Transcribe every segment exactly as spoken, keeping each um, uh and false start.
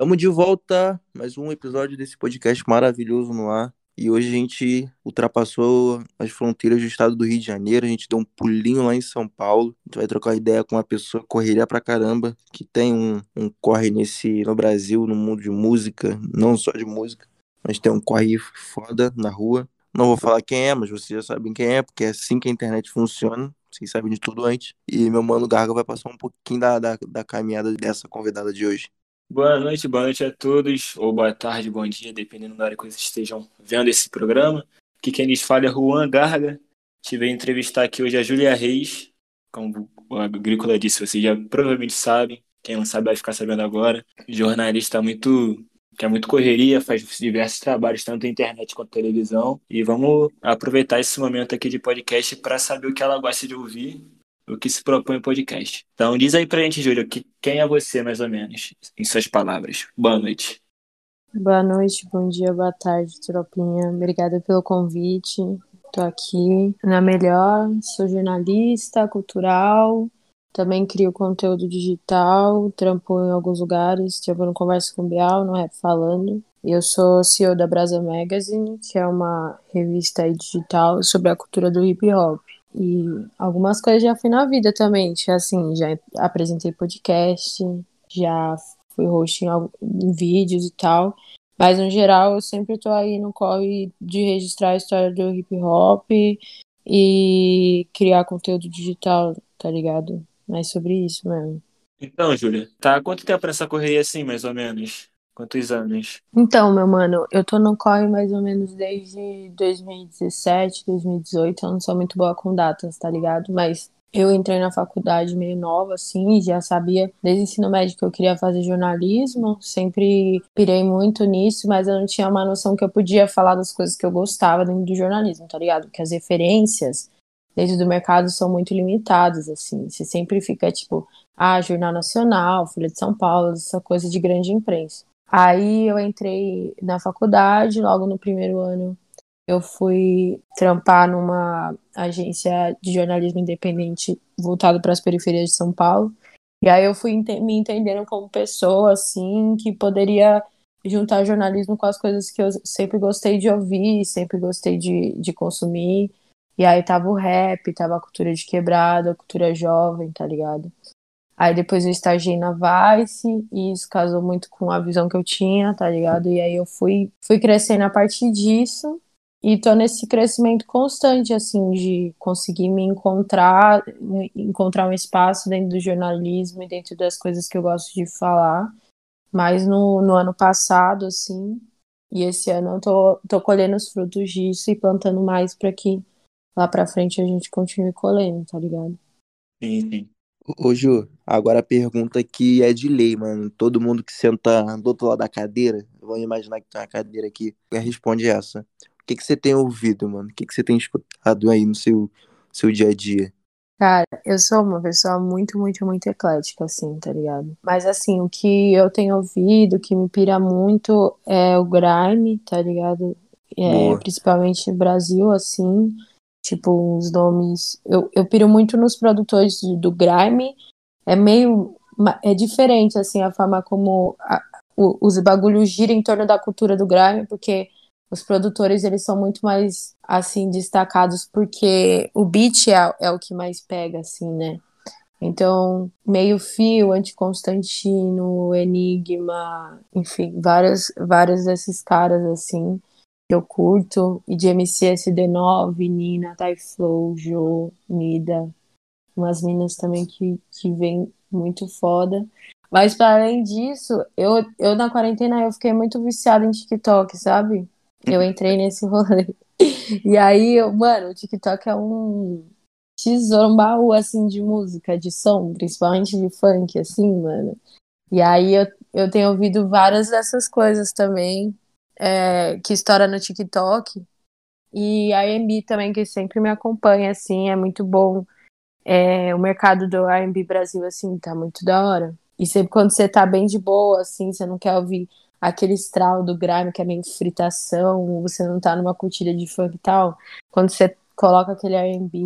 Estamos de volta, mais um episódio desse podcast maravilhoso no ar. E hoje a gente ultrapassou as fronteiras do estado do Rio de Janeiro, a gente deu um pulinho lá em São Paulo. A gente vai trocar ideia com uma pessoa correria pra caramba, que tem um, um corre nesse, no Brasil, no mundo de música, não só de música, mas tem um corre foda na rua. Não vou falar quem é, mas vocês já sabem quem é, porque é assim que a internet funciona. Vocês sabem de tudo antes. E meu mano Garga vai passar um pouquinho da, da, da caminhada dessa convidada de hoje. Boa noite, boa noite a todos, ou boa tarde, bom dia, dependendo da hora que vocês estejam vendo esse programa. Aqui quem lhes fala é Juan Garga. Tive a entrevistar aqui hoje a Julia Reis, como o Agrícola disse, vocês já provavelmente sabem, quem não sabe vai ficar sabendo agora. Jornalista muito, que é muito correria, faz diversos trabalhos, tanto na internet quanto na televisão. E vamos aproveitar esse momento aqui de podcast para saber o que ela gosta de ouvir, o que se propõe o podcast. Então diz aí pra gente, Júlia, que, quem é você, mais ou menos, em suas palavras. Boa noite. Boa noite, bom dia, boa tarde, tropinha. Obrigada pelo convite. Tô aqui na melhor, sou jornalista, cultural, também crio conteúdo digital, trampo em alguns lugares, trampo no Conversa com o Bial, no Rap Falando. Eu sou C E O da Brasa Magazine, que é uma revista digital sobre a cultura do hip hop. E algumas coisas já fui na vida também, assim, já apresentei podcast, já fui host em, em vídeos e tal, mas no geral eu sempre tô aí no corre de registrar a história do hip hop e criar conteúdo digital, tá ligado? Mas sobre isso mesmo. Então, Júlia, tá há quanto tempo nessa correria assim, mais ou menos? Quantos anos? Então, meu mano, eu tô no corre mais ou menos desde dois mil e dezessete, dois mil e dezoito, eu não sou muito boa com datas, tá ligado? Mas eu entrei na faculdade meio nova, assim, e já sabia desde o ensino médio que eu queria fazer jornalismo, sempre pirei muito nisso, mas eu não tinha uma noção que eu podia falar das coisas que eu gostava dentro do jornalismo, tá ligado? Porque as referências dentro do mercado são muito limitadas, assim, você sempre fica, tipo, ah, Jornal Nacional, Folha de São Paulo, essa coisa de grande imprensa. Aí eu entrei na faculdade, logo no primeiro ano eu fui trampar numa agência de jornalismo independente voltado para as periferias de São Paulo. E aí eu fui ente- me entendendo como pessoa, assim, que poderia juntar jornalismo com as coisas que eu sempre gostei de ouvir, sempre gostei de, de consumir. E aí tava o rap, tava a cultura de quebrada, a cultura jovem, tá ligado? Aí depois eu estagiei na Vice e isso casou muito com a visão que eu tinha, tá ligado? E aí eu fui, fui crescendo a partir disso e tô nesse crescimento constante, assim, de conseguir me encontrar, encontrar um espaço dentro do jornalismo e dentro das coisas que eu gosto de falar. Mas no, no ano passado, assim, e esse ano eu tô, tô colhendo os frutos disso e plantando mais pra que lá pra frente a gente continue colhendo, tá ligado? Sim, sim. Ô Ju, agora a pergunta que é de lei, mano. Todo mundo que senta do outro lado da cadeira, vamos imaginar que tem uma cadeira aqui, responde essa. O que, que você tem ouvido, mano? O que, que você tem escutado aí no seu, seu dia a dia? Cara, eu sou uma pessoa muito, muito, muito eclética, assim, tá ligado? Mas assim, o que eu tenho ouvido, o que me pira muito é o grime, tá ligado? É, principalmente no Brasil, assim... Tipo, os nomes... Eu, eu piro muito nos produtores do, do grime. É meio... É diferente, assim, a forma como a, o, os bagulhos giram em torno da cultura do grime, porque os produtores, eles são muito mais, assim, destacados, porque o beat é, é o que mais pega, assim, né? Então, Meio Fio, anti-Constantino, Enigma, enfim, vários, vários desses caras, assim... que eu curto, e de M C S D nove, Nina, Tyflow, Jo, Nida, umas minas também que, que vem muito foda. Mas para além disso, eu, eu na quarentena eu fiquei muito viciada em TikTok, sabe? Eu entrei nesse rolê. E aí, eu, mano, o TikTok é um tesouro, um baú, assim, de música, de som, principalmente de funk, assim, mano. E aí eu, eu tenho ouvido várias dessas coisas também, É, que estoura no TikTok, e a R and B também, que sempre me acompanha, assim, é muito bom. É, o mercado do R and B Brasil, assim, tá muito da hora. E sempre quando você tá bem de boa, assim, você não quer ouvir aquele estral do grime, que é meio fritação, você não tá numa curtida de funk e tal, quando você coloca aquele R and B,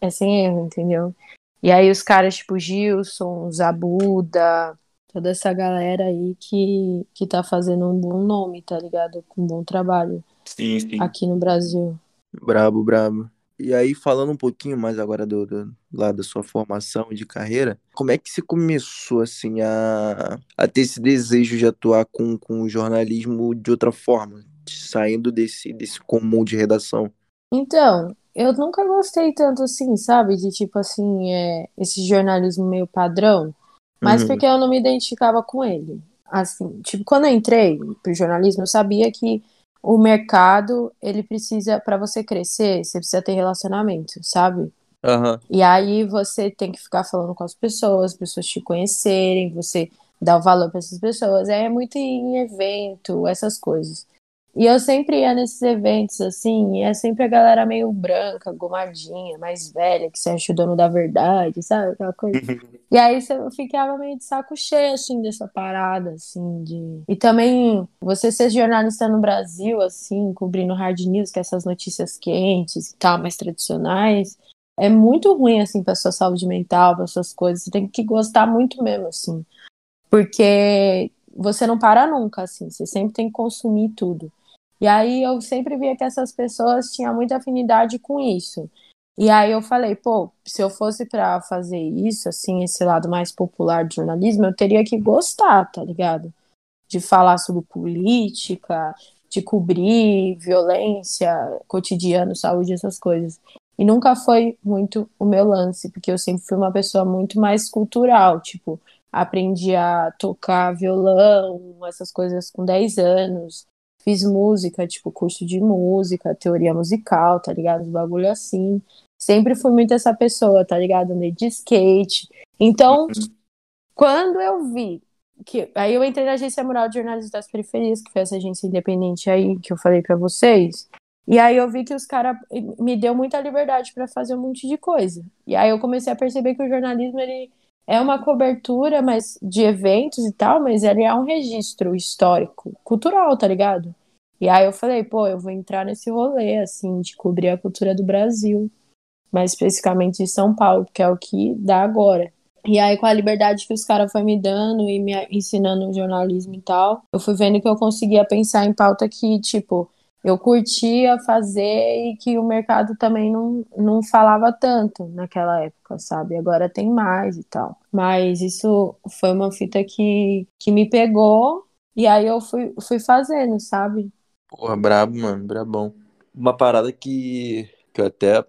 é sem erro, entendeu? E aí os caras, tipo, Gilson, Zabuda, toda essa galera aí que, que tá fazendo um bom nome, tá ligado? Com um bom trabalho. Sim, sim. Aqui no Brasil. Brabo, brabo. E aí, falando um pouquinho mais agora do, do lá da sua formação de carreira, como é que você começou, assim, a, a ter esse desejo de atuar com, com o jornalismo de outra forma, saindo desse, desse comum de redação? Então, eu nunca gostei tanto, assim, sabe? De, tipo, assim, é, esse jornalismo meio padrão, mas uhum. porque eu não me identificava com ele. Assim, tipo, quando eu entrei pro jornalismo, eu sabia que o mercado, ele precisa, pra você crescer, você precisa ter relacionamento, sabe? Uhum. E aí você tem que ficar falando com as pessoas, as pessoas te conhecerem, você dar o valor pra essas pessoas. É muito em evento, essas coisas. E eu sempre ia nesses eventos, assim, e é sempre a galera meio branca, gomadinha, mais velha, que se acha o dono da verdade, sabe? Aquela coisa. E aí eu ficava meio de saco cheio, assim, dessa parada, assim, de... E também, você ser jornalista no Brasil, assim, cobrindo hard news, que é essas notícias quentes e tal, mais tradicionais, é muito ruim, assim, pra sua saúde mental, pra suas coisas. Você tem que gostar muito mesmo, assim. Porque você não para nunca, assim, você sempre tem que consumir tudo. E aí eu sempre via que essas pessoas tinham muita afinidade com isso. E aí eu falei, pô, se eu fosse pra fazer isso, assim, esse lado mais popular de jornalismo, eu teria que gostar, tá ligado? De falar sobre política, de cobrir violência, cotidiano, saúde, essas coisas. E nunca foi muito o meu lance, porque eu sempre fui uma pessoa muito mais cultural, tipo, aprendi a tocar violão, essas coisas com dez anos. Fiz música, tipo, curso de música, teoria musical, tá ligado? Os bagulho assim. Sempre fui muito essa pessoa, tá ligado? Andei de skate. Então, uhum. quando eu vi... que aí eu entrei na Agência Mural de Jornalismo das Periferias, que foi essa agência independente aí, que eu falei pra vocês. E aí eu vi que os caras... me deu muita liberdade pra fazer um monte de coisa. E aí eu comecei a perceber que o jornalismo, ele é uma cobertura mas de eventos e tal, mas ele é um registro histórico, cultural, tá ligado? E aí eu falei, pô, eu vou entrar nesse rolê, assim, de cobrir a cultura do Brasil, mais especificamente de São Paulo, que é o que dá agora. E aí, com a liberdade que os caras foram me dando e me ensinando o jornalismo e tal, eu fui vendo que eu conseguia pensar em pauta que, tipo, eu curtia fazer e que o mercado também não, não falava tanto naquela época, sabe? Agora tem mais e tal. Mas isso foi uma fita que, que me pegou e aí eu fui, fui fazendo, sabe? Porra, brabo, mano, brabão. Uma parada que, que eu até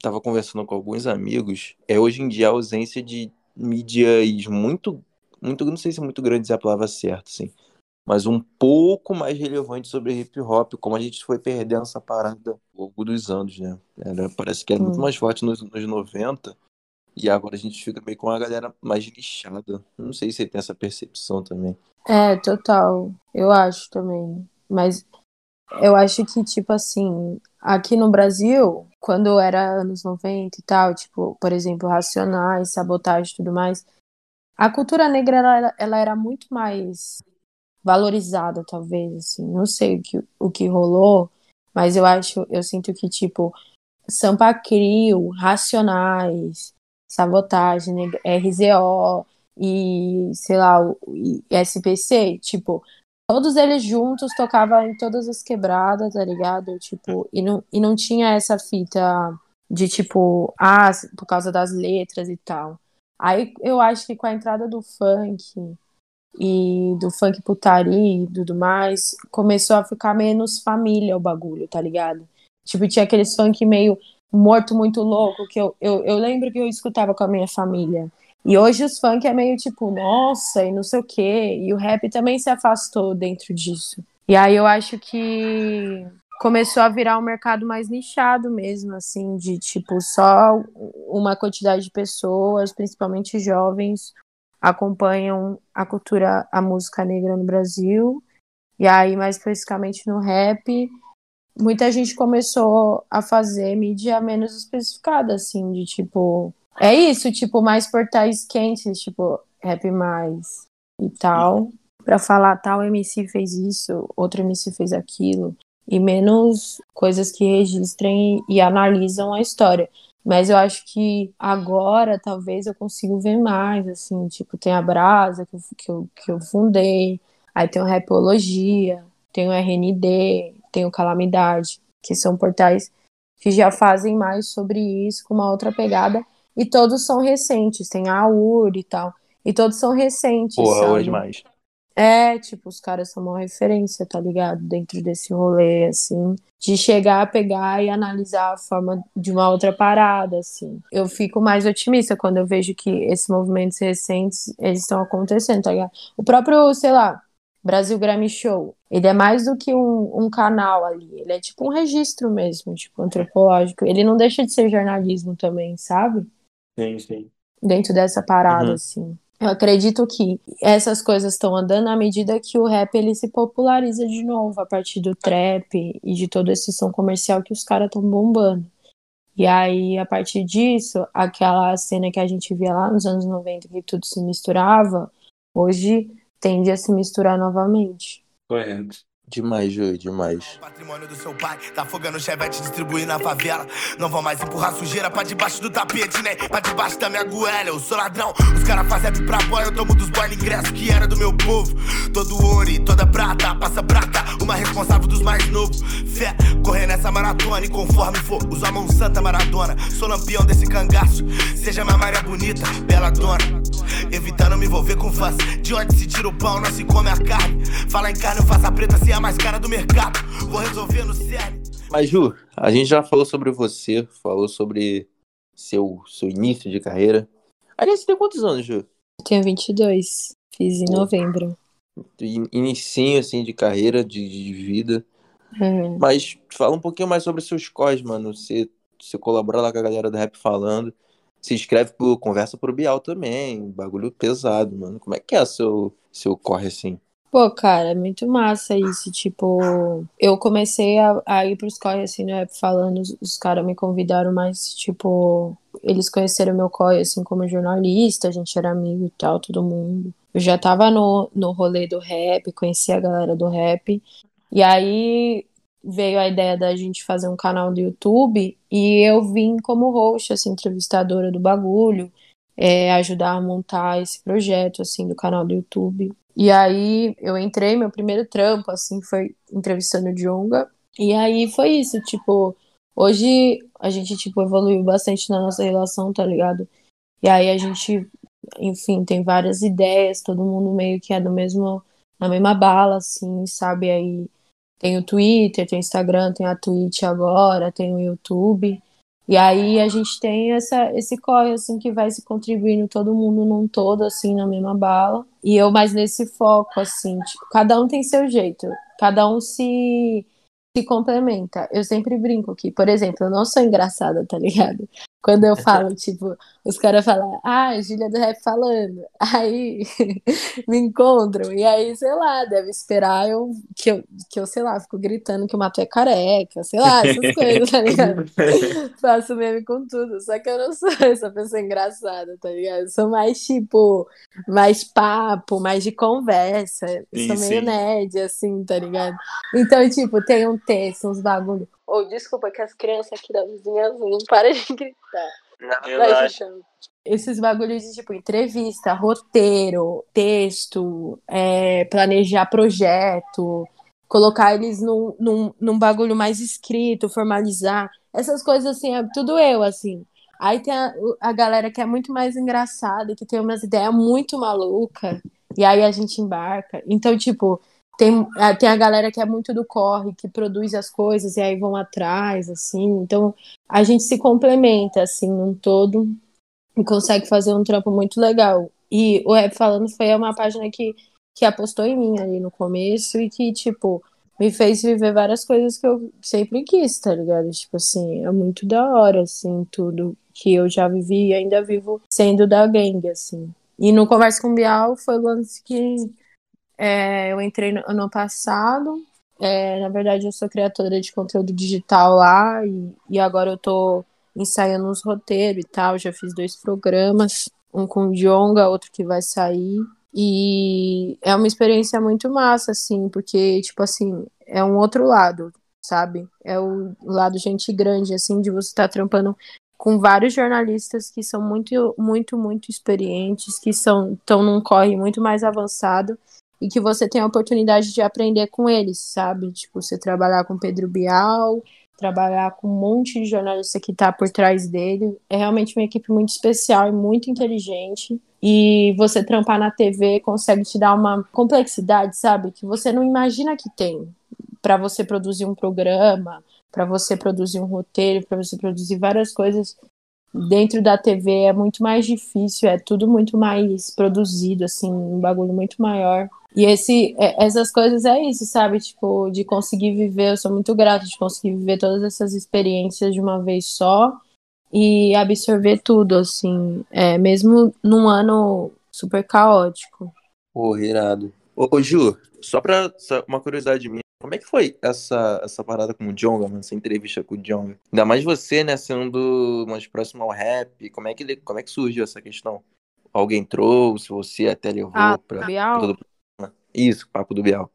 tava conversando com alguns amigos é hoje em dia a ausência de mídias muito, muito... não sei se é muito grande é a palavra certa, assim, mas um pouco mais relevante sobre hip hop, como a gente foi perdendo essa parada ao longo dos anos, né? Era, parece que era hum. muito mais forte nos anos noventa, e agora a gente fica meio com a galera mais lixada. Não sei se você tem essa percepção também. É, total. Eu acho também. Mas eu acho que, tipo assim, aqui no Brasil, quando era anos noventa e tal, tipo, por exemplo, Racionais, Sabotagem e tudo mais, a cultura negra, ela, ela era muito mais valorizada, talvez, assim, não sei o que, o que rolou, mas eu acho, eu sinto que, tipo, Sampa Crio, Racionais, Sabotagem, R Z O e, sei lá, e S P C, tipo, todos eles juntos tocavam em todas as quebradas, tá ligado? Tipo, e não, e não tinha essa fita de, tipo, ah, por causa das letras e tal. Aí eu acho que com a entrada do funk e do funk putaria e tudo mais, começou a ficar menos família o bagulho, tá ligado? Tipo, tinha aqueles funk meio morto, muito louco, que eu, eu, eu lembro que eu escutava com a minha família. E hoje os funk é meio tipo, nossa, e não sei o quê. E o rap também se afastou dentro disso. E aí eu acho que começou a virar um mercado mais nichado mesmo, assim, de tipo, só uma quantidade de pessoas, principalmente jovens, acompanham a cultura, a música negra no Brasil, e aí mais especificamente no rap, muita gente começou a fazer mídia menos especificada, assim, de tipo, é isso, tipo, mais portais quentes, tipo, rap mais e tal, pra falar tal M C fez isso, outro M C fez aquilo, e menos coisas que registrem e analisam a história. Mas eu acho que agora, talvez, eu consigo ver mais, assim, tipo, tem a Brasa, que eu, que eu, que eu fundei, aí tem o Rapologia, tem o R N D, tem o Calamidade, que são portais que já fazem mais sobre isso, com uma outra pegada, e todos são recentes, tem a A U R e tal, e todos são recentes, porra, sabe? Porra, é demais. É, tipo, os caras são uma referência, tá ligado? Dentro desse rolê, assim, de chegar a pegar e analisar a forma de uma outra parada, assim. Eu fico mais otimista quando eu vejo que esses movimentos recentes, eles estão acontecendo, tá ligado? O próprio, sei lá, Brasil Grammy Show, ele é mais do que um, um canal ali, ele é tipo um registro mesmo, tipo, antropológico. Ele não deixa de ser jornalismo também, sabe? Sim, sim. Dentro dessa parada, uhum. assim. Eu acredito que essas coisas estão andando à medida que o rap ele se populariza de novo, a partir do trap e de todo esse som comercial que os caras estão bombando. E aí, a partir disso, aquela cena que a gente via lá nos anos noventa, que tudo se misturava, hoje tende a se misturar novamente. Correto. Demais, Ju, demais. Patrimônio do seu pai, tá afogando o chevette, distribuindo na favela. Não vão mais empurrar sujeira pra debaixo do tapete, né? Pra debaixo da minha goela, eu sou ladrão. Os caras fazem rap pra boy, eu tomo dos boy no ingresso que era do meu povo. Todo ouro e toda prata, passa prata, uma responsável dos mais novos. Fé, correndo essa maratona e conforme for, usa a mão santa maradona. Sou lampião desse cangaço, seja minha Maria bonita, bela dona. Evitando me envolver com fãs, de onde se tira o pão, não se come a carne. Fala em carne, eu faço a preta, se mais cara do mercado, vou resolver no sério. Mas Ju, a gente já falou sobre você, falou sobre seu, seu início de carreira. Aliás, você tem quantos anos, Ju? Eu tenho vinte e dois, fiz em novembro. Inicinho, assim, de carreira, de, de vida. Uhum. Mas fala um pouquinho mais sobre seus cós, mano. Você, você colabora lá com a galera do Rap Falando, se inscreve pro Conversa pro Bial também, bagulho pesado, mano. Como é que é seu, seu corre, assim? Pô, cara, é muito massa isso, tipo, eu comecei a, a ir pros corre, assim, no Rap Falando, os, os caras me convidaram, mas, tipo, eles conheceram meu corre, assim, como jornalista, a gente era amigo e tal, todo mundo. Eu já tava no, no rolê do rap, conheci a galera do rap, e aí veio a ideia da gente fazer um canal do YouTube, e eu vim como host, assim, entrevistadora do bagulho, é, ajudar a montar esse projeto, assim, do canal do YouTube. E aí eu entrei, meu primeiro trampo, assim, foi entrevistando o Djonga. E aí foi isso, tipo, hoje a gente, tipo, evoluiu bastante na nossa relação, tá ligado? E aí a gente, enfim, tem várias ideias, todo mundo meio que é do mesmo, na mesma bala, assim, sabe? Aí tem o Twitter, tem o Instagram, tem a Twitch agora, tem o YouTube. E aí a gente tem essa, esse corre, assim, que vai se contribuindo todo mundo num todo, assim, na mesma bala. E eu mais nesse foco, assim, tipo, cada um tem seu jeito, cada um se, se complementa. Eu sempre brinco que, por exemplo, eu não sou engraçada, tá ligado? Quando eu falo, tipo, os caras falam, ah, Julia do Rap Falando, aí me encontram, e aí, sei lá, deve esperar eu que, eu, que eu, sei lá, fico gritando que o Mato é careca, sei lá, essas coisas, tá ligado? Faço meme com tudo, só que eu não sou essa pessoa engraçada, tá ligado? Eu sou mais, tipo, mais papo, mais de conversa, sim, sou meio sim. nerd, assim, tá ligado? Então, tipo, tem um texto, uns bagulho. Ou, oh, desculpa, que as crianças aqui da vizinhança não param de gritar. Não, vai, acho. Esses bagulhos de, tipo, entrevista, roteiro, texto, é, planejar projeto, colocar eles num, num, num bagulho mais escrito, formalizar. Essas coisas, assim, é tudo eu, assim. Aí tem a, a galera que é muito mais engraçada, que tem umas ideias muito malucas, e aí a gente embarca. Então, tipo... Tem, tem a galera que é muito do corre, que produz as coisas e aí vão atrás, assim. Então, a gente se complementa, assim, num todo e consegue fazer um trampo muito legal. E o Rap Falando foi uma página que, que apostou em mim ali no começo e que, tipo, me fez viver várias coisas que eu sempre quis, tá ligado? Tipo assim, é muito da hora, assim, tudo que eu já vivi e ainda vivo sendo da gangue, assim. E no Conversa com o Bial foi o lance que... É, eu entrei no ano passado, é, na verdade eu sou criadora de conteúdo digital lá e, e agora eu tô ensaiando uns roteiros e tal, já fiz dois programas, um com o Djonga, outro que vai sair, e é uma experiência muito massa, assim, porque, tipo assim, é um outro lado, sabe? É o lado gente grande, assim, de você estar trampando com vários jornalistas que são muito, muito, muito experientes, que são, estão num corre muito mais avançado e que você tem a oportunidade de aprender com eles, sabe? Tipo, você trabalhar com Pedro Bial, trabalhar com um monte de jornalista que está por trás dele. É realmente uma equipe muito especial e muito inteligente. E você trampar na T V consegue te dar uma complexidade, sabe? Que você não imagina que tem para você produzir um programa, para você produzir um roteiro, para você produzir várias coisas. Dentro da T V é muito mais difícil, é tudo muito mais produzido, assim, um bagulho muito maior. E esse, essas coisas é isso, sabe? Tipo, de conseguir viver, eu sou muito grata de conseguir viver todas essas experiências de uma vez só e absorver tudo, assim, é, mesmo num ano super caótico. Ô, irado. Ô, ô, Ju, só pra só uma curiosidade minha, como é que foi essa, essa parada com o Djonga, mano? Essa entrevista com o Djonga? Ainda mais você, né, sendo mais próximo ao rap. Como é que, ele, como é que surgiu essa questão? Alguém trouxe, você até levou ah, pra... Bial? Pra todo... Isso, papo do Bial.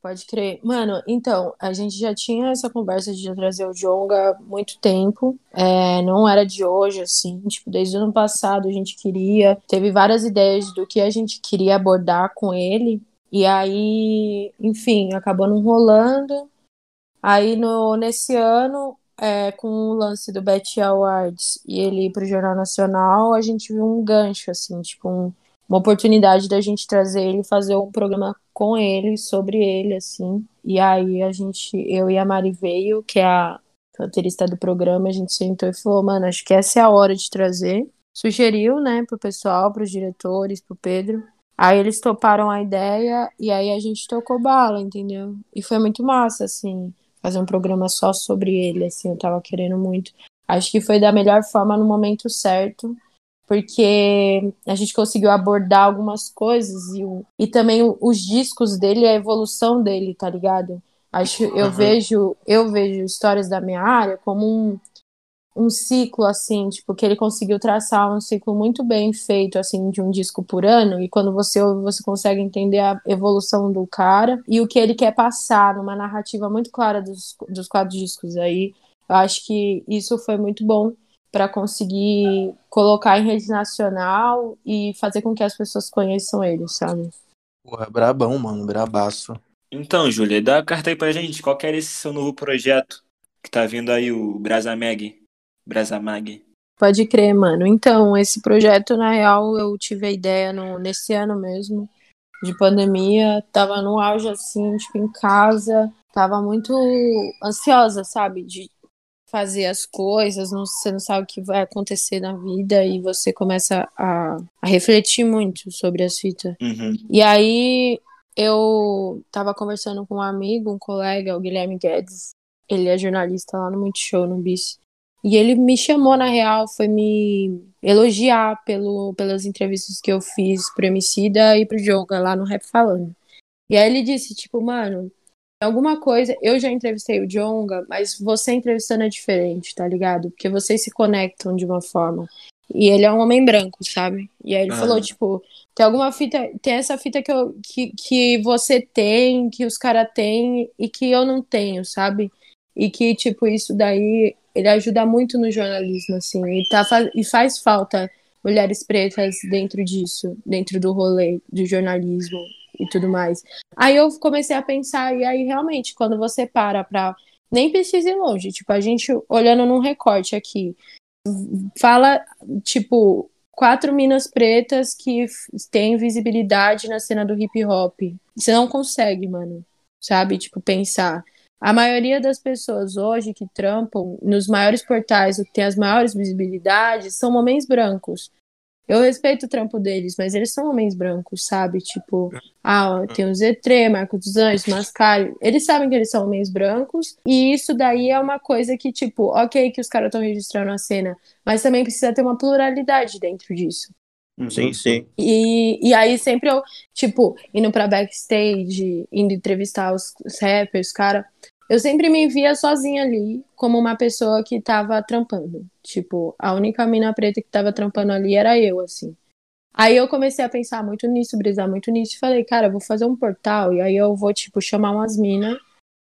Pode crer. Mano, então, a gente já tinha essa conversa de trazer o Djonga há muito tempo. É, não era de hoje, assim. Tipo, desde o ano passado a gente queria... Teve várias ideias do que a gente queria abordar com ele. E aí, enfim, acabou não rolando. Aí, no, nesse ano, é, com o lance do Bet Awards e ele ir pro Jornal Nacional, a gente viu um gancho, assim, tipo, um, uma oportunidade da gente trazer ele e fazer um programa com ele, sobre ele, assim. E aí, a gente, eu e a Mari veio, que é a roteirista do programa, a gente sentou e falou, mano, acho que essa é a hora de trazer. Sugeriu, né, pro pessoal, pros diretores, pro Pedro. Aí eles toparam a ideia e aí a gente tocou bala, entendeu? E foi muito massa, assim, fazer um programa só sobre ele, assim, eu tava querendo muito. Acho que foi da melhor forma no momento certo, porque a gente conseguiu abordar algumas coisas e, o, e também os discos dele, a evolução dele, tá ligado? Acho, eu, uhum. vejo, eu vejo histórias da minha área como um... um ciclo, assim, tipo, que ele conseguiu traçar um ciclo muito bem feito, assim, de um disco por ano, e quando você ouve, você consegue entender a evolução do cara, e o que ele quer passar, numa narrativa muito clara dos, dos quatro discos aí. Eu acho que isso foi muito bom para conseguir colocar em rede nacional e fazer com que as pessoas conheçam ele, sabe? Porra, brabão, mano, brabaço. Então, Júlia, dá a carta aí pra gente, qual que era esse seu novo projeto que tá vindo aí, o Brasa Mag? Brasa Mag. Pode crer, mano. Então, esse projeto, na real, eu tive a ideia no, nesse ano mesmo, de pandemia. Tava no auge, assim, tipo, em casa. Tava muito ansiosa, sabe? De fazer as coisas. Não, você não sabe o que vai acontecer na vida e você começa a, a refletir muito sobre as fitas. Uhum. E aí, eu tava conversando com um amigo, um colega, o Guilherme Guedes. Ele é jornalista lá no Multishow, no B I S. E ele me chamou, na real, foi me elogiar pelo, pelas entrevistas que eu fiz pro Emicida e pro Djonga lá no Rap Falando. E aí ele disse, tipo, mano, alguma coisa... Eu já entrevistei o Djonga, mas você entrevistando é diferente, tá ligado? Porque vocês se conectam de uma forma. E ele é um homem branco, sabe? E aí ele ah. falou, tipo, tem alguma fita... Tem essa fita que, eu, que, que você tem, que os caras têm e que eu não tenho, sabe? E que, tipo, isso daí... Ele ajuda muito no jornalismo, assim, e, tá, e faz falta mulheres pretas dentro disso, dentro do rolê do jornalismo e tudo mais. Aí eu comecei a pensar, e aí realmente, quando você para pra... Nem precisa ir longe, tipo, a gente olhando num recorte aqui, fala, tipo, quatro minas pretas que têm visibilidade na cena do hip hop. Você não consegue, mano, sabe? Tipo, pensar... A maioria das pessoas hoje que trampam nos maiores portais, que tem as maiores visibilidades, são homens brancos. Eu respeito o trampo deles, mas eles são homens brancos, sabe? Tipo, ah, tem o Zetro, Marcos dos Anjos, Mascalho. Eles sabem que eles são homens brancos. E isso daí é uma coisa que, tipo, ok que os caras estão registrando a cena, mas também precisa ter uma pluralidade dentro disso. Sim, sim. E, e aí sempre eu, tipo, indo pra backstage, indo entrevistar os, os rappers, cara, eu sempre me via sozinha ali, como uma pessoa que tava trampando. Tipo, a única mina preta que tava trampando ali era eu, assim. Aí eu comecei a pensar muito nisso, brisar muito nisso, e falei, cara, eu vou fazer um portal, e aí eu vou, tipo, chamar umas minas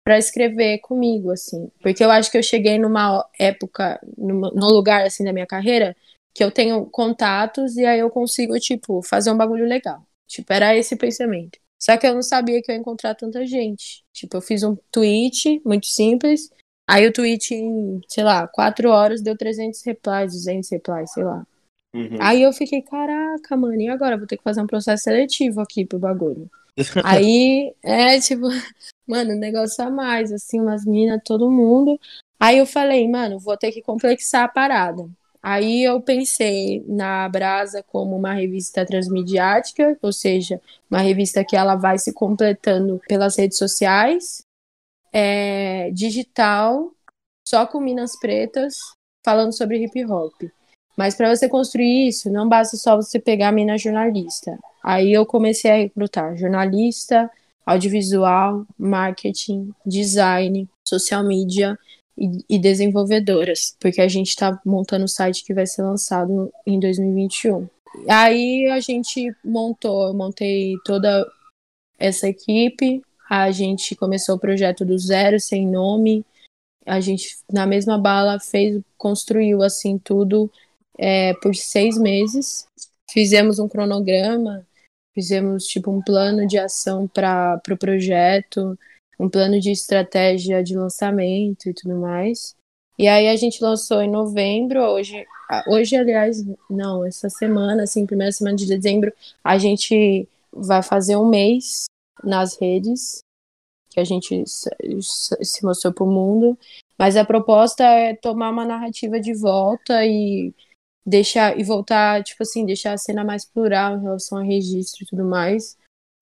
para escrever comigo, assim. Porque eu acho que eu cheguei numa época, numa, num lugar, assim, da minha carreira, que eu tenho contatos e aí eu consigo, tipo, fazer um bagulho legal. Tipo, era esse pensamento. Só que eu não sabia que eu ia encontrar tanta gente. Tipo, eu fiz um tweet muito simples. Aí o tweet em, sei lá, quatro horas deu trezentos replies, duzentos replies, sei lá. Uhum. Aí eu fiquei, caraca, mano, e agora? Vou ter que fazer um processo seletivo aqui pro bagulho. Aí, é, tipo, mano, um negócio a mais, assim, umas meninas, todo mundo. Aí eu falei, mano, vou ter que complexar a parada. Aí eu pensei na Brasa como uma revista transmediática, ou seja, uma revista que ela vai se completando pelas redes sociais, é, digital, só com minas pretas, falando sobre hip hop. Mas para você construir isso, não basta só você pegar a mina jornalista. Aí eu comecei a recrutar jornalista, audiovisual, marketing, design, social media... e desenvolvedoras, porque a gente tá montando o site que vai ser lançado em dois mil e vinte e um. Aí a gente montou, eu montei toda essa equipe, a gente começou o projeto do zero, sem nome, a gente na mesma bala fez, construiu assim tudo é, por seis meses, fizemos um cronograma, fizemos tipo um plano de ação para pro projeto, um plano de estratégia de lançamento e tudo mais. E aí a gente lançou em novembro, hoje, hoje aliás, não, essa semana, assim, primeira semana de dezembro, a gente vai fazer um mês nas redes, que a gente se mostrou pro mundo, mas a proposta é tomar uma narrativa de volta e deixar, e voltar, tipo assim, deixar a cena mais plural em relação a registro e tudo mais.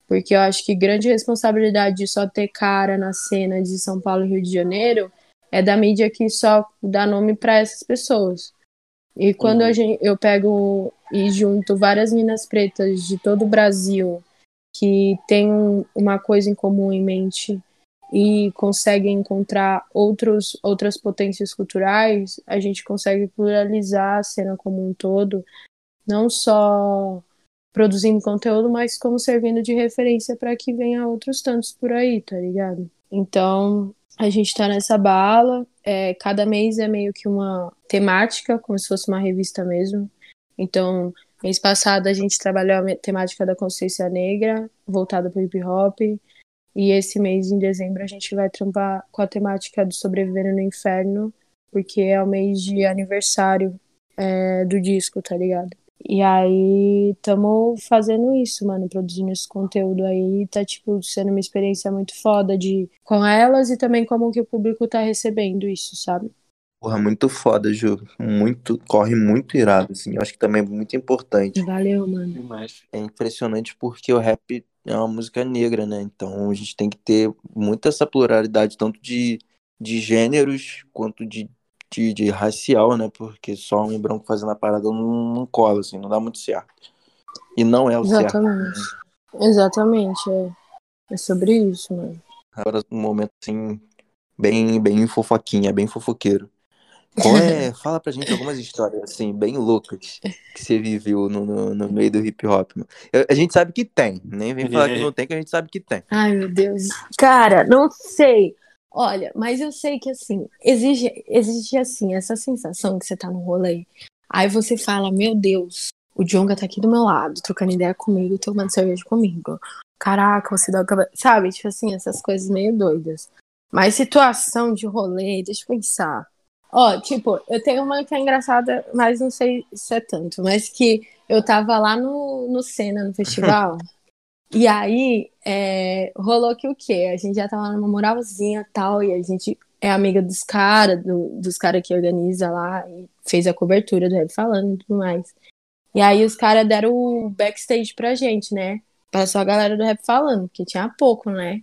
Porque eu acho que grande responsabilidade de só ter cara na cena de São Paulo e Rio de Janeiro é da mídia que só dá nome para essas pessoas. E quando uhum. a gente, eu pego e junto várias minas pretas de todo o Brasil que têm uma coisa em comum em mente e conseguem encontrar outros, outras potências culturais, a gente consegue pluralizar a cena como um todo, não só... produzindo conteúdo, mas como servindo de referência para que venha outros tantos por aí, tá ligado? Então, a gente tá nessa bala, é, cada mês é meio que uma temática, como se fosse uma revista mesmo. Então, mês passado a gente trabalhou a temática da consciência negra, voltada pro hip hop, e esse mês, em dezembro, a gente vai trampar com a temática do Sobrevivendo no Inferno, porque é o mês de aniversário é, do disco, tá ligado? E aí, estamos fazendo isso, mano, produzindo esse conteúdo aí, tá, tipo, sendo uma experiência muito foda de, com elas e também como que o público tá recebendo isso, sabe? Porra, muito foda, Ju, muito, corre muito irado, assim, eu acho que também é muito importante. Valeu, mano. Demais. É impressionante porque o rap é uma música negra, né, então a gente tem que ter muito essa pluralidade, tanto de, de gêneros quanto de... De, de racial, né, porque só um branco fazendo a parada não, não cola, assim, não dá muito certo. E não é o Exatamente. certo. Né? Exatamente, é. É sobre isso, mano. Agora, um momento, assim, bem, bem fofoquinha, bem fofoqueiro. Qual é, fala pra gente algumas histórias, assim, bem loucas que você viveu no, no, no meio do hip hop. Eu, a gente sabe que tem, nem vem falar que não tem, que a gente sabe que tem. Ai, meu Deus. Cara, não sei. Olha, mas eu sei que, assim, exige, exige, assim, essa sensação que você tá no rolê. Aí você fala, meu Deus, o Djonga tá aqui do meu lado, trocando ideia comigo, tomando cerveja comigo. Caraca, você dá o cabelo... Sabe, tipo assim, essas coisas meio doidas. Mas situação de rolê, deixa eu pensar. Ó, tipo, eu tenho uma que é engraçada, mas não sei se é tanto. Mas que eu tava lá no, no Sena, no festival... E aí, é, rolou que o quê? A gente já tava numa moralzinha e tal, e a gente é amiga dos caras, do, dos caras que organiza lá, e fez a cobertura do Rap Falando e tudo mais. E aí os caras deram o backstage pra gente, né? Pra só a galera do Rap Falando, que tinha pouco, né?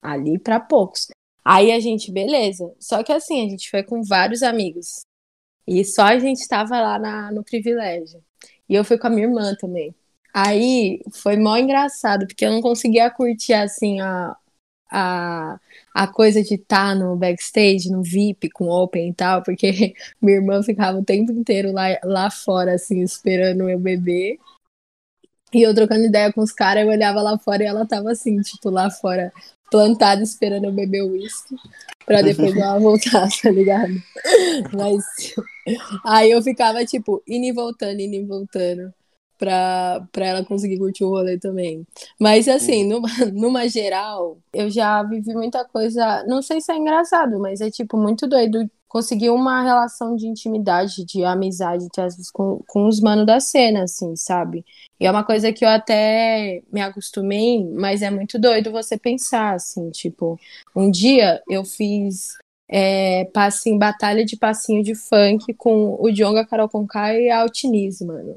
Ali pra poucos. Aí a gente, beleza. Só que assim, a gente foi com vários amigos. E só a gente tava lá na, no privilégio. E eu fui com a minha irmã também. Aí foi mó engraçado, porque eu não conseguia curtir, assim, a, a, a coisa de estar tá no backstage, no V I P, com open e tal, porque minha irmã ficava o tempo inteiro lá, lá fora, assim, esperando o meu bebê. E eu trocando ideia com os caras, eu olhava lá fora e ela tava assim, tipo, lá fora, plantada esperando eu beber o uísque pra depois dar uma voltada, tá ligado? Mas aí eu ficava, tipo, indo e voltando, indo e voltando pra, pra ela conseguir curtir o rolê também. Mas assim, numa, numa geral, eu já vivi muita coisa, não sei se é engraçado, mas é tipo muito doido conseguir uma relação de intimidade, de amizade com, com os manos da cena, assim, sabe? E é uma coisa que eu até me acostumei, mas é muito doido você pensar, assim, tipo... Um dia eu fiz é, passinho, batalha de passinho de funk com o Djonga, Karol Conká e a Altiniz, mano.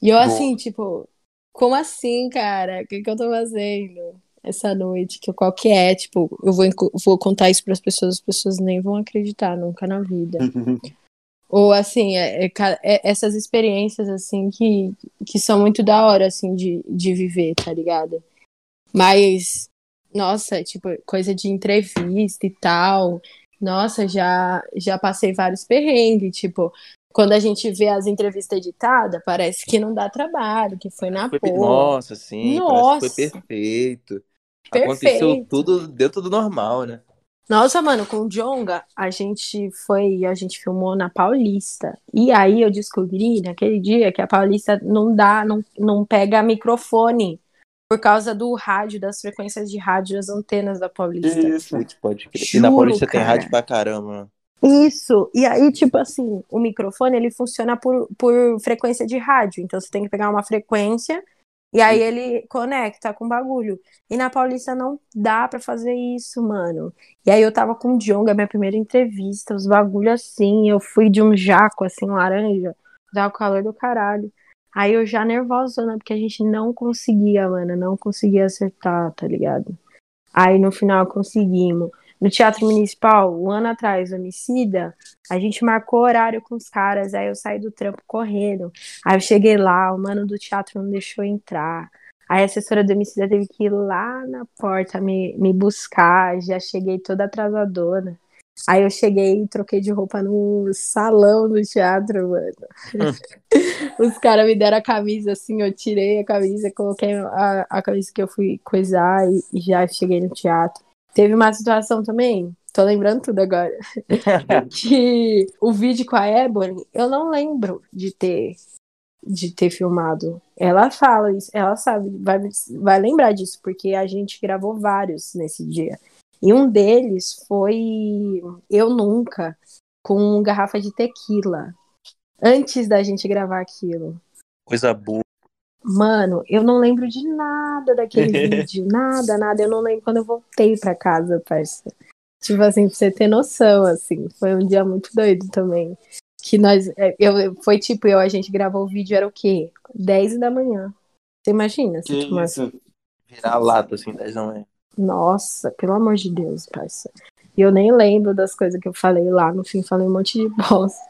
E eu, Boa. assim, tipo... Como assim, cara? O que, que eu tô fazendo essa noite? Que qual que é? Tipo, eu vou, vou contar isso pras pessoas, as pessoas nem vão acreditar nunca na vida. Ou, assim, é, é, é, essas experiências, assim, que, que são muito da hora, assim, de, de viver, tá ligado? Mas, nossa, tipo, coisa de entrevista e tal. Nossa, já, já passei vários perrengues, tipo... Quando a gente vê as entrevistas editadas, parece que não dá trabalho, que foi na foi, porra. Nossa, sim, nossa. Parece que foi perfeito. Perfeito. Aconteceu tudo, deu tudo normal, né? Nossa, mano, com o Djonga, a gente foi, a gente filmou na Paulista. E aí eu descobri, naquele dia, que a Paulista não dá, não, não pega microfone por causa do rádio, das frequências de rádio, das antenas da Paulista. Isso, pode crer. E na Paulista, cara, tem rádio pra caramba. Isso, e aí, tipo assim, o microfone, ele funciona por, por frequência de rádio, então você tem que pegar uma frequência e aí ele conecta com o bagulho, e na Paulista não dá pra fazer isso, mano. E aí eu tava com o Djonga, minha primeira entrevista, os bagulhos assim, eu fui de um jaco, assim, laranja, dava o calor do caralho, aí eu já nervosona, porque a gente não conseguia, mano, não conseguia acertar, tá ligado? Aí no final conseguimos. No Teatro Municipal, um ano atrás, o Emicida, a gente marcou horário com os caras, aí eu saí do trampo correndo. Aí eu cheguei lá, o mano do teatro não deixou entrar. Aí a assessora do Emicida teve que ir lá na porta me, me buscar, já cheguei toda atrasadona. Aí eu cheguei e troquei de roupa no salão do teatro, mano. Os caras me deram a camisa, assim, eu tirei a camisa, coloquei a, a camisa que eu fui coisar e, e já cheguei no teatro. Teve uma situação também, tô lembrando tudo agora, que o vídeo com a Ebony, eu não lembro de ter, de ter filmado. Ela fala isso, ela sabe, vai, vai lembrar disso, porque a gente gravou vários nesse dia. E um deles foi Eu Nunca, com garrafa de tequila, antes da gente gravar aquilo. Coisa boa. Mano, eu não lembro de nada daquele vídeo, nada, nada, eu não lembro quando eu voltei pra casa, parça. Tipo assim, pra você ter noção, assim, foi um dia muito doido também, que nós, eu, foi tipo, eu, a gente gravou o vídeo, era o quê? dez da manhã, você imagina? Assim, tipo, isso, uma... virar lata, assim, dez da manhã. Nossa, pelo amor de Deus, parça, e eu nem lembro das coisas que eu falei lá, no fim, falei um monte de bosta,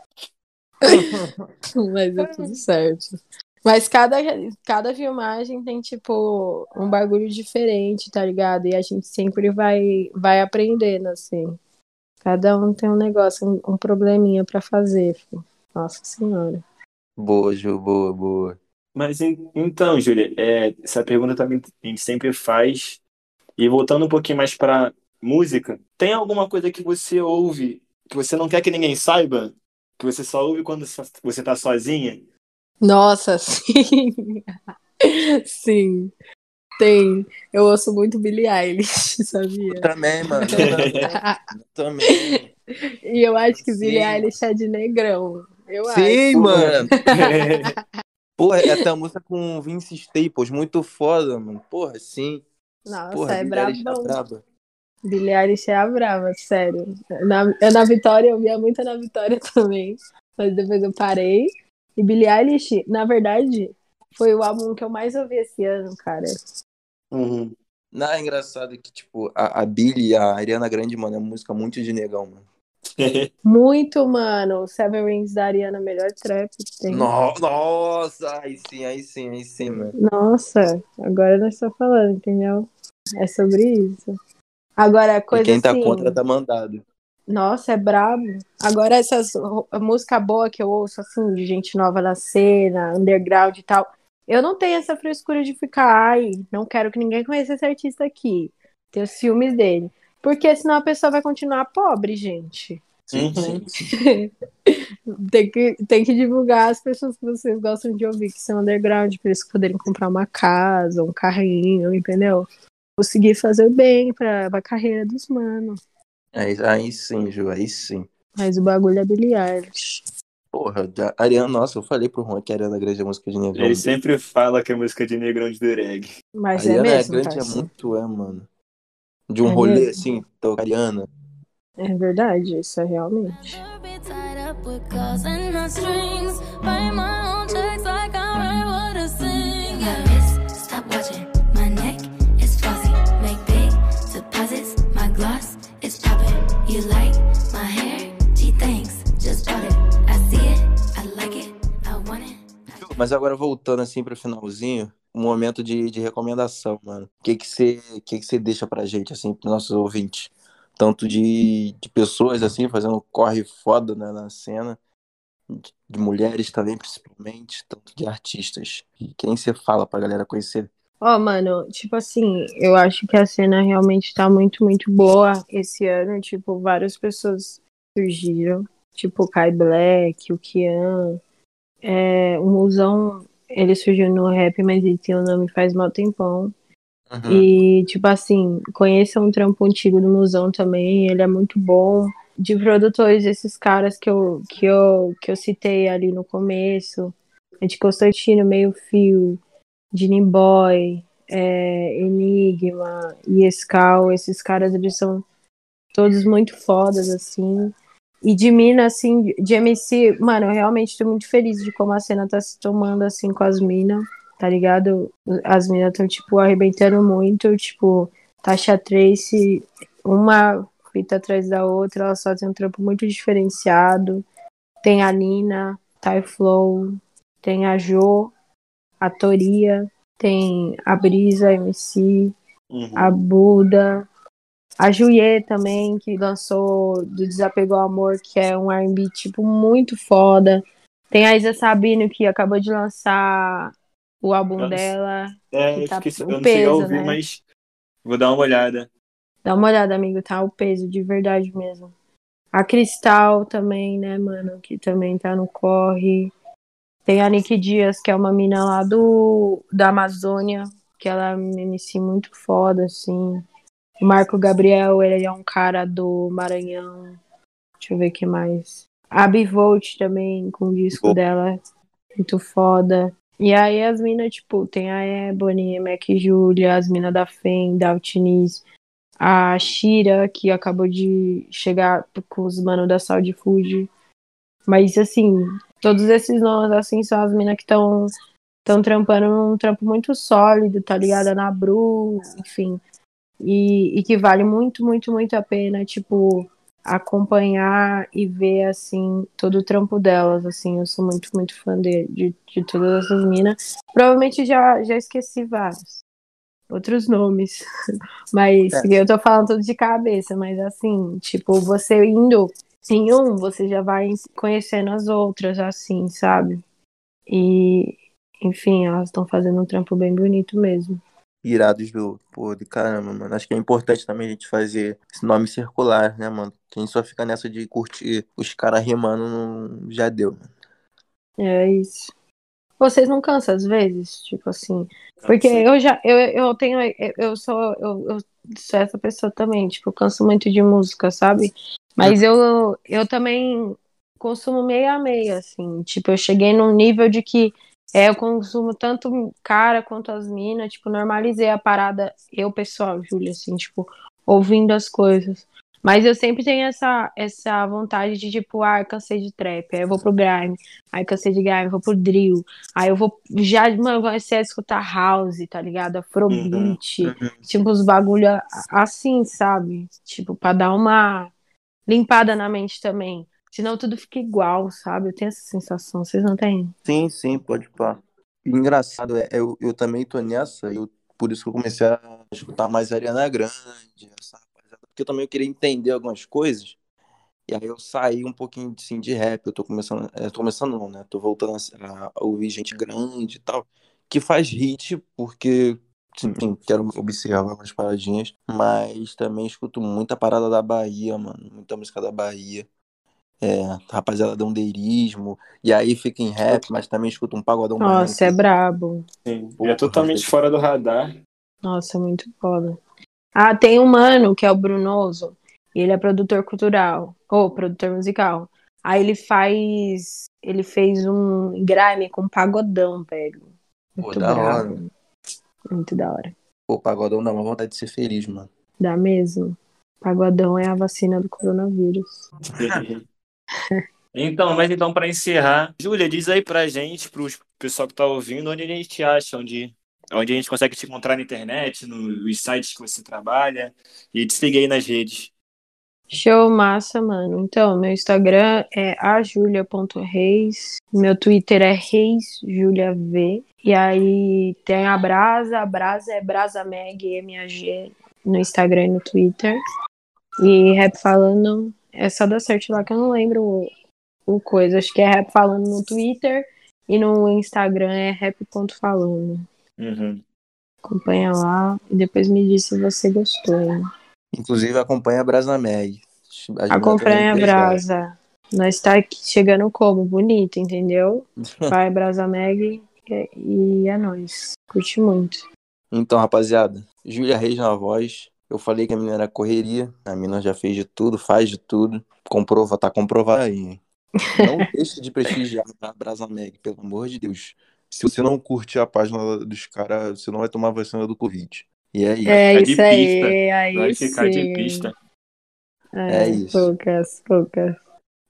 mas deu tudo certo. Mas cada, cada filmagem tem, tipo, um bagulho diferente, tá ligado? E a gente sempre vai, vai aprendendo, assim. Cada um tem um negócio, um, um probleminha pra fazer, filho. Nossa Senhora. Boa, Ju, boa, boa. Mas, então, Júlia, é, essa pergunta também a gente sempre faz. E voltando um pouquinho mais pra música, tem alguma coisa que você ouve que você não quer que ninguém saiba? Que você só ouve quando você tá sozinha? Nossa, sim. Sim. Tem. Eu ouço muito Billie Eilish, sabia? Eu também, mano. Eu também. E eu acho que sim. Billie Eilish é de negrão. Eu sim, acho. Sim, mano. Porra, essa música com Vince Staples, muito foda, mano. Porra, sim. Nossa, porra, é braba. Billie Eilish é a braba, sério. Na, eu na Vitória, eu via muito na Vitória também. Mas depois eu parei. E Billie Eilish, na verdade, foi o álbum que eu mais ouvi esse ano, cara. Uhum. Não, é engraçado que, tipo, a, a Billie, a Ariana Grande, mano, é uma música muito de negão, mano. Muito, mano. Seven Rings da Ariana, melhor trap que tem. No- Nossa, aí sim, aí sim, aí sim, mano. Nossa, agora nós estamos falando, entendeu? É sobre isso. Agora, coisa assim... E quem tá assim... contra tá mandado. Nossa, é brabo. Agora essas música boa que eu ouço, assim, de gente nova na cena, underground e tal, eu não tenho essa frescura de ficar, ai, não quero que ninguém conheça esse artista aqui. Tenho ciúmes dele. Porque senão a pessoa vai continuar pobre, gente. Sim, sim, sim. tem, que, tem que divulgar as pessoas que vocês gostam de ouvir, que são underground, para eles poderem comprar uma casa, um carrinho, entendeu? Conseguir fazer bem pra, pra carreira dos manos. Aí, aí sim, Ju, aí sim. Mas o bagulho é Billie Eilish. Porra, a Ariana, nossa, eu falei pro Juan que a Ariana Grande é música de negrão. Ele sempre fala que é música de negrão de drag. Mas a Ariana é mesmo, Grande parceiro. É muito, é, mano. De um é rolê mesmo? Assim, tô com a Ariana. É verdade, isso é realmente. Mas agora voltando assim pro finalzinho, um momento de, de recomendação, mano. O que que você que que você deixa pra gente, assim, pros nossos ouvintes? Tanto de, de pessoas, assim, fazendo corre foda, né, na cena, de, de mulheres também, principalmente, tanto de artistas. Quem você fala pra galera conhecer? Ó, oh, mano, tipo assim, eu acho que a cena realmente tá muito, muito boa esse ano. Tipo, várias pessoas surgiram, tipo o Kai Black, o Kian, é, o Muzão, ele surgiu no rap, mas ele tem o nome faz mal tempão. Uhum. E, tipo assim, conheça um trampo antigo do Muzão também, ele é muito bom. De produtores, esses caras que eu, que eu, que eu citei ali no começo, anti-Constantino, Meio Fio, Dini Boy, é, Enigma e Escal, esses caras, eles são todos muito fodas, assim. E de Minas, assim, de M C, mano, eu realmente tô muito feliz de como a cena tá se tomando, assim, com as minas. Tá ligado? As meninas estão, tipo, arrebentando muito, tipo, Tasha Trace, uma fita atrás da outra, elas fazem um trampo muito diferenciado. Tem a Nina, Tyflow, tem a Jo, a Toria, tem a Brisa, a M C, uhum. a Buda, a Julia também, que lançou do Desapego ao Amor, que é um R and B, tipo, muito foda. Tem a Isa Sabino, que acabou de lançar o álbum eu dela. É, tá, eu, esqueci, eu não peso, sei a ouvir, né? Mas vou dar uma olhada. Dá uma olhada, amigo, tá? O peso, de verdade mesmo. A Cristal também, né, mano? Que também tá no corre. Tem a Nick Dias, que é uma mina lá do, da Amazônia, que ela é uma M C muito foda, assim. O Marco Gabriel, ele é um cara do Maranhão. Deixa eu ver o que mais. A Bivolt também, com o disco oh. dela. Muito foda. E aí as minas, tipo, tem a Ebony, a Mac Julia, as minas da Fem, da Altiniz, a Shira, que acabou de chegar com os manos da Saúde Fuji. Mas, assim, todos esses nomes, assim, são as minas que estão estão trampando um trampo muito sólido, tá ligado? Na Bru, enfim. E, e que vale muito, muito, muito a pena, tipo, acompanhar e ver, assim, todo o trampo delas, assim, eu sou muito, muito fã de, de, de todas essas minas. Provavelmente já, já esqueci vários outros nomes, mas é. Eu tô falando tudo de cabeça, mas assim, tipo, você indo em um, você já vai conhecendo as outras, assim, sabe? E, enfim, elas estão fazendo um trampo bem bonito mesmo. Irados do, pô, de caramba, mano. Acho que é importante também a gente fazer esse nome circular, né, mano? Quem só fica nessa de curtir os caras rimando, não... já deu, mano. É isso. Vocês não cansam às vezes, tipo assim. Porque eu já, eu, eu tenho, eu sou, eu, eu sou essa pessoa também, tipo, eu canso muito de música, sabe? Mas é. eu, eu também consumo meio a meio, assim. Tipo, eu cheguei num nível de que É, eu consumo tanto cara quanto as minas, tipo, normalizei a parada, eu pessoal, Júlia, assim, tipo, ouvindo as coisas. Mas eu sempre tenho essa, essa vontade de, tipo, ah, eu cansei de trap, aí eu vou pro grime, aí eu cansei de grime, eu vou pro drill, aí eu vou, já, mano, vai ser a escutar house, tá ligado? Afrobeat, uhum. tipo, os bagulho assim, sabe? Tipo, pra dar uma limpada na mente também. Senão tudo fica igual, sabe? Eu tenho essa sensação, vocês não têm? Sim, sim, pode pá. Engraçado, é, eu, eu também tô nessa, eu, por isso que eu comecei a escutar mais Ariana Grande, essa rapaziada, porque eu também queria entender algumas coisas, e aí eu saí um pouquinho assim, de rap, eu tô começando, é, tô começando não, né? Tô voltando a, a ouvir gente grande e tal, que faz hit, porque Enfim, quero observar umas paradinhas. Mas também escuto muita parada da Bahia, mano. Muita música da Bahia. É, rapaziada, dá um deirismo. E aí fica em rap, mas também escuto um pagodão. Nossa, é brabo. Sim, é totalmente fora do radar. Nossa, muito foda. Ah, tem um mano que é o Brunoso. Ele é produtor cultural. Ou produtor musical. Aí ele faz... Ele fez um grime com pagodão, velho. Muito da hora. Muito da hora. Pô, pagodão dá uma vontade de ser feliz, mano. Dá mesmo. Pagodão é a vacina do coronavírus. Então, mas então, pra encerrar, Júlia, diz aí pra gente, pro pessoal que tá ouvindo, onde a gente te acha, onde, onde a gente consegue te encontrar na internet, nos sites que você trabalha, e te siga aí nas redes. Show, massa, mano. Então, meu Instagram é a julia ponto reis, meu Twitter é reisjuliav, e aí tem a Brasa, a Brasa é brasamag, mag, no Instagram e no Twitter, e Rap Falando, é só dar certo lá que eu não lembro o, o coisa, acho que é Rap Falando no Twitter, e no Instagram é rap ponto falando. Uhum. Acompanha lá, e depois me diz se você gostou, né? Inclusive, acompanha a Brasa Mag. Acompanha a Brasa. Nós está chegando como? Bonito, entendeu? Vai, Brasa Mag, e é nóis. Curte muito. Então, rapaziada, Julia Reis na voz. Eu falei que a menina era correria. A menina já fez de tudo, faz de tudo. Comprova, tá comprovado aí. Não deixe de prestigiar a Brasa Mag, pelo amor de Deus. Se você não curte a página dos caras, você não vai tomar vacina do Covid. E é isso, é isso aí, aí vai ficar sim. De pista. É, é isso. Poucas, poucas.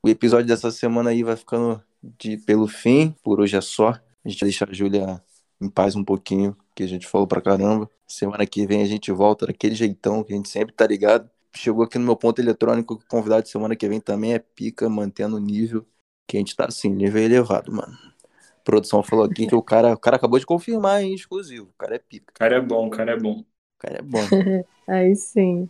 O episódio dessa semana aí vai ficando de, pelo fim. Por hoje é só. A gente deixa a Júlia em paz um pouquinho, que a gente falou pra caramba. Semana que vem a gente volta daquele jeitão que a gente sempre tá ligado. Chegou aqui no meu ponto eletrônico, convidado de semana que vem também é pica, mantendo o nível. Que a gente tá assim, nível elevado, mano. A produção falou aqui que o cara, o cara acabou de confirmar, hein, exclusivo. O cara é pica. O cara é bom, o cara é bom. O cara é bom. Aí sim.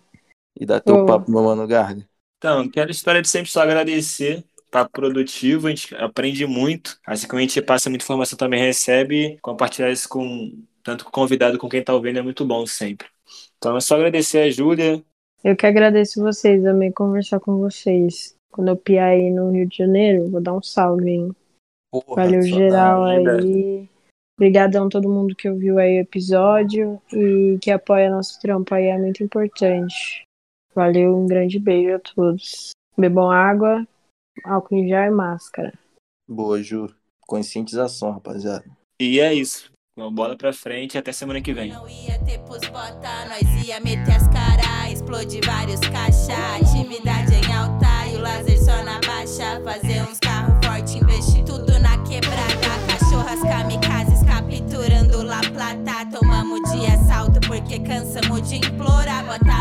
E dá teu Ô. papo, meu mano Garga. Então, aquela história de sempre só agradecer. Papo produtivo, a gente aprende muito. Assim como a gente passa muita informação, também recebe. Compartilhar isso com tanto com o convidado, com quem tá ouvindo, é muito bom sempre. Então é só agradecer a Júlia. Eu que agradeço vocês, amei conversar com vocês. Quando eu piar aí no Rio de Janeiro, vou dar um salve, hein. Porra, valeu geral aí. Obrigadão a todo mundo que ouviu aí o episódio e que apoia nosso trampo aí, é muito importante. Valeu, um grande beijo a todos. Bebam água, álcool em gel e máscara. Boa, Ju. Conscientização, rapaziada. E é isso. Uma bola pra frente e até semana que vem. Não ia ter pros bota, nós ia meter as caras, explodir vários caixas, atividade em alta e o laser só na baixa, fazer uns carros fortes, investir tudo na quebrada, cachorras, kamikazes, capturando La Plata, tomamos de assalto porque cansamos de implorar, bota